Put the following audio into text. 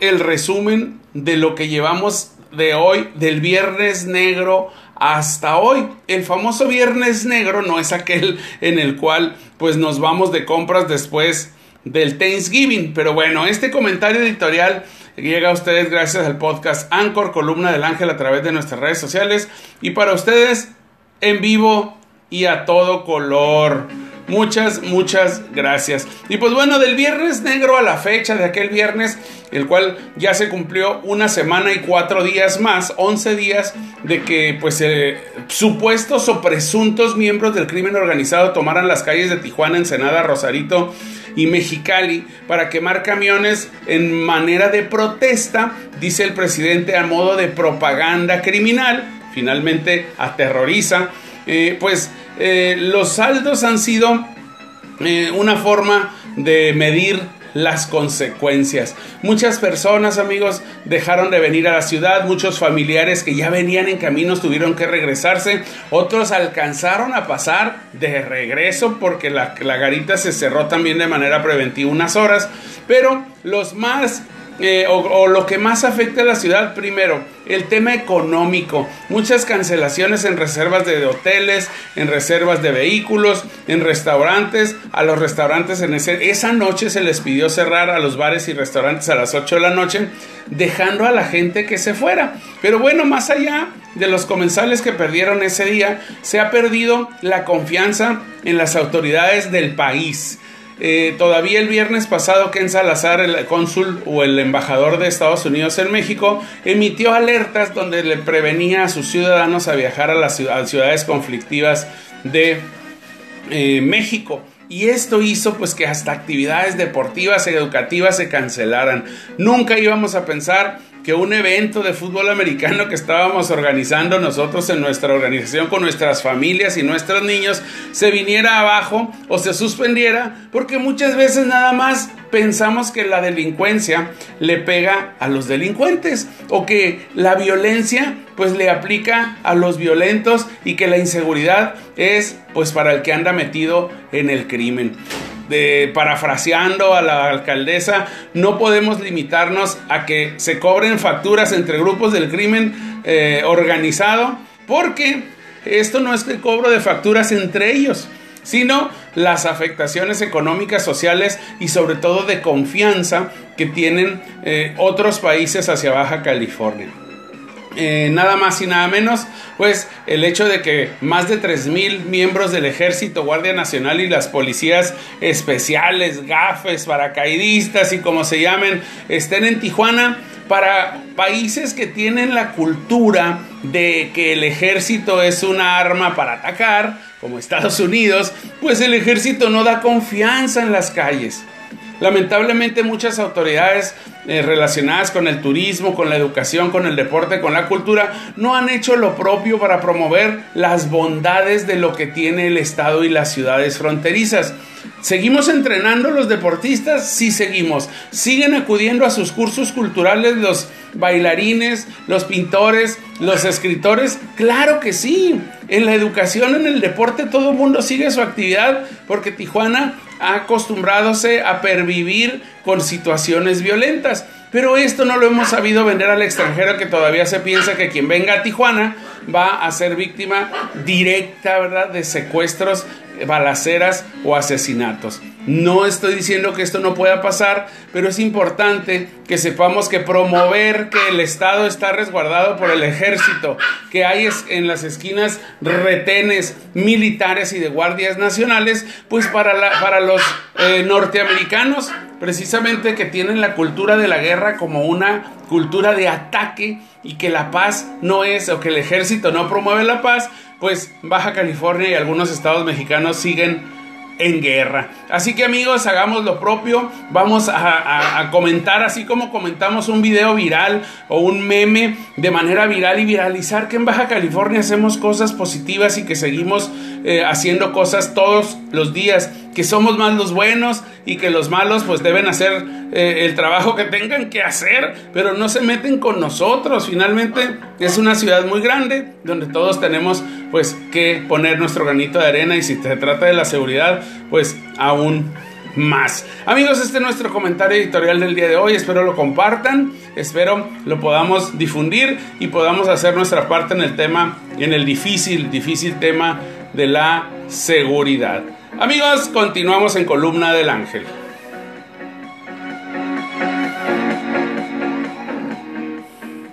El resumen de lo que llevamos de hoy, del Viernes Negro hasta hoy. El famoso Viernes Negro no es aquel en el cual pues nos vamos de compras después del Thanksgiving, pero bueno, este comentario editorial llega a ustedes gracias al podcast Anchor, Columna del Ángel, a través de nuestras redes sociales y para ustedes en vivo y a todo color. Muchas gracias. Y pues bueno, del Viernes Negro a la fecha de aquel viernes, el cual ya se cumplió una semana y 4 días más, 11 días de que pues supuestos o presuntos miembros del crimen organizado tomaran las calles de Tijuana, Ensenada, Rosarito y Mexicali para quemar camiones en manera de protesta, dice el presidente, a modo de propaganda criminal. Finalmente aterroriza. Los saldos han sido una forma de medir las consecuencias. Muchas personas, amigos, dejaron de venir a la ciudad. Muchos familiares que ya venían en caminos tuvieron que regresarse. Otros alcanzaron a pasar de regreso porque la garita se cerró también de manera preventiva unas horas. Pero los más... lo que más afecta a la ciudad, primero, el tema económico. Muchas cancelaciones en reservas de hoteles, en reservas de vehículos, en restaurantes. A los restaurantes esa noche se les pidió cerrar a los bares y restaurantes a las 8 de la noche, dejando a la gente que se fuera. Pero bueno, más allá de los comensales que perdieron ese día, se ha perdido la confianza en las autoridades del país. Todavía el viernes pasado, Ken Salazar, el cónsul o el embajador de Estados Unidos en México, emitió alertas donde le prevenía a sus ciudadanos a viajar a las ciudades conflictivas de México. Y esto hizo pues que hasta actividades deportivas y educativas se cancelaran. Nunca íbamos a pensar que un evento de fútbol americano que estábamos organizando nosotros en nuestra organización con nuestras familias y nuestros niños se viniera abajo o se suspendiera, porque muchas veces nada más pensamos que la delincuencia le pega a los delincuentes o que la violencia pues le aplica a los violentos y que la inseguridad es pues para el que anda metido en el crimen. Parafraseando a la alcaldesa, no podemos limitarnos a que se cobren facturas entre grupos del crimen organizado, porque esto no es el cobro de facturas entre ellos, sino las afectaciones económicas, sociales y sobre todo de confianza que tienen otros países hacia Baja California. Nada más y nada menos, pues el hecho de que más de 3,000 miembros del Ejército, Guardia Nacional y las policías especiales, GAFES, paracaidistas y como se llamen, estén en Tijuana para países que tienen la cultura de que el ejército es una arma para atacar, como Estados Unidos, pues el ejército no da confianza en las calles. Lamentablemente muchas autoridades relacionadas con el turismo, con la educación, con el deporte, con la cultura, no han hecho lo propio para promover las bondades de lo que tiene el estado y las ciudades fronterizas. ¿Seguimos entrenando los deportistas? Sí, seguimos. ¿Siguen acudiendo a sus cursos culturales los bailarines, los pintores, los escritores? Claro que sí. En la educación, en el deporte, todo el mundo sigue su actividad porque Tijuana ha acostumbrándose a pervivir con situaciones violentas. Pero esto no lo hemos sabido vender al extranjero, que todavía se piensa que quien venga a Tijuana va a ser víctima directa, ¿verdad?, de secuestros, balaceras o asesinatos. No estoy diciendo que esto no pueda pasar, pero es importante que sepamos que promover que el estado está resguardado por el ejército, que hay en las esquinas retenes militares y de guardias nacionales, pues para los norteamericanos, precisamente que tienen la cultura de la guerra como una cultura de ataque y que la paz no es, o que el ejército no promueve la paz, pues Baja California y algunos estados mexicanos siguen en guerra. Así que amigos, hagamos lo propio. Vamos a comentar, así como comentamos un video viral o un meme de manera viral, y viralizar que en Baja California hacemos cosas positivas y que seguimos haciendo cosas todos los días, que somos más los buenos y que los malos pues deben hacer el trabajo que tengan que hacer, pero no se meten con nosotros. Finalmente es una ciudad muy grande donde todos tenemos pues que poner nuestro granito de arena, y si se trata de la seguridad pues aún más. Amigos, este es nuestro comentario editorial del día de hoy. Espero lo compartan, espero lo podamos difundir y podamos hacer nuestra parte en el tema, en el difícil tema de la seguridad. Amigos, continuamos en Columna del Ángel.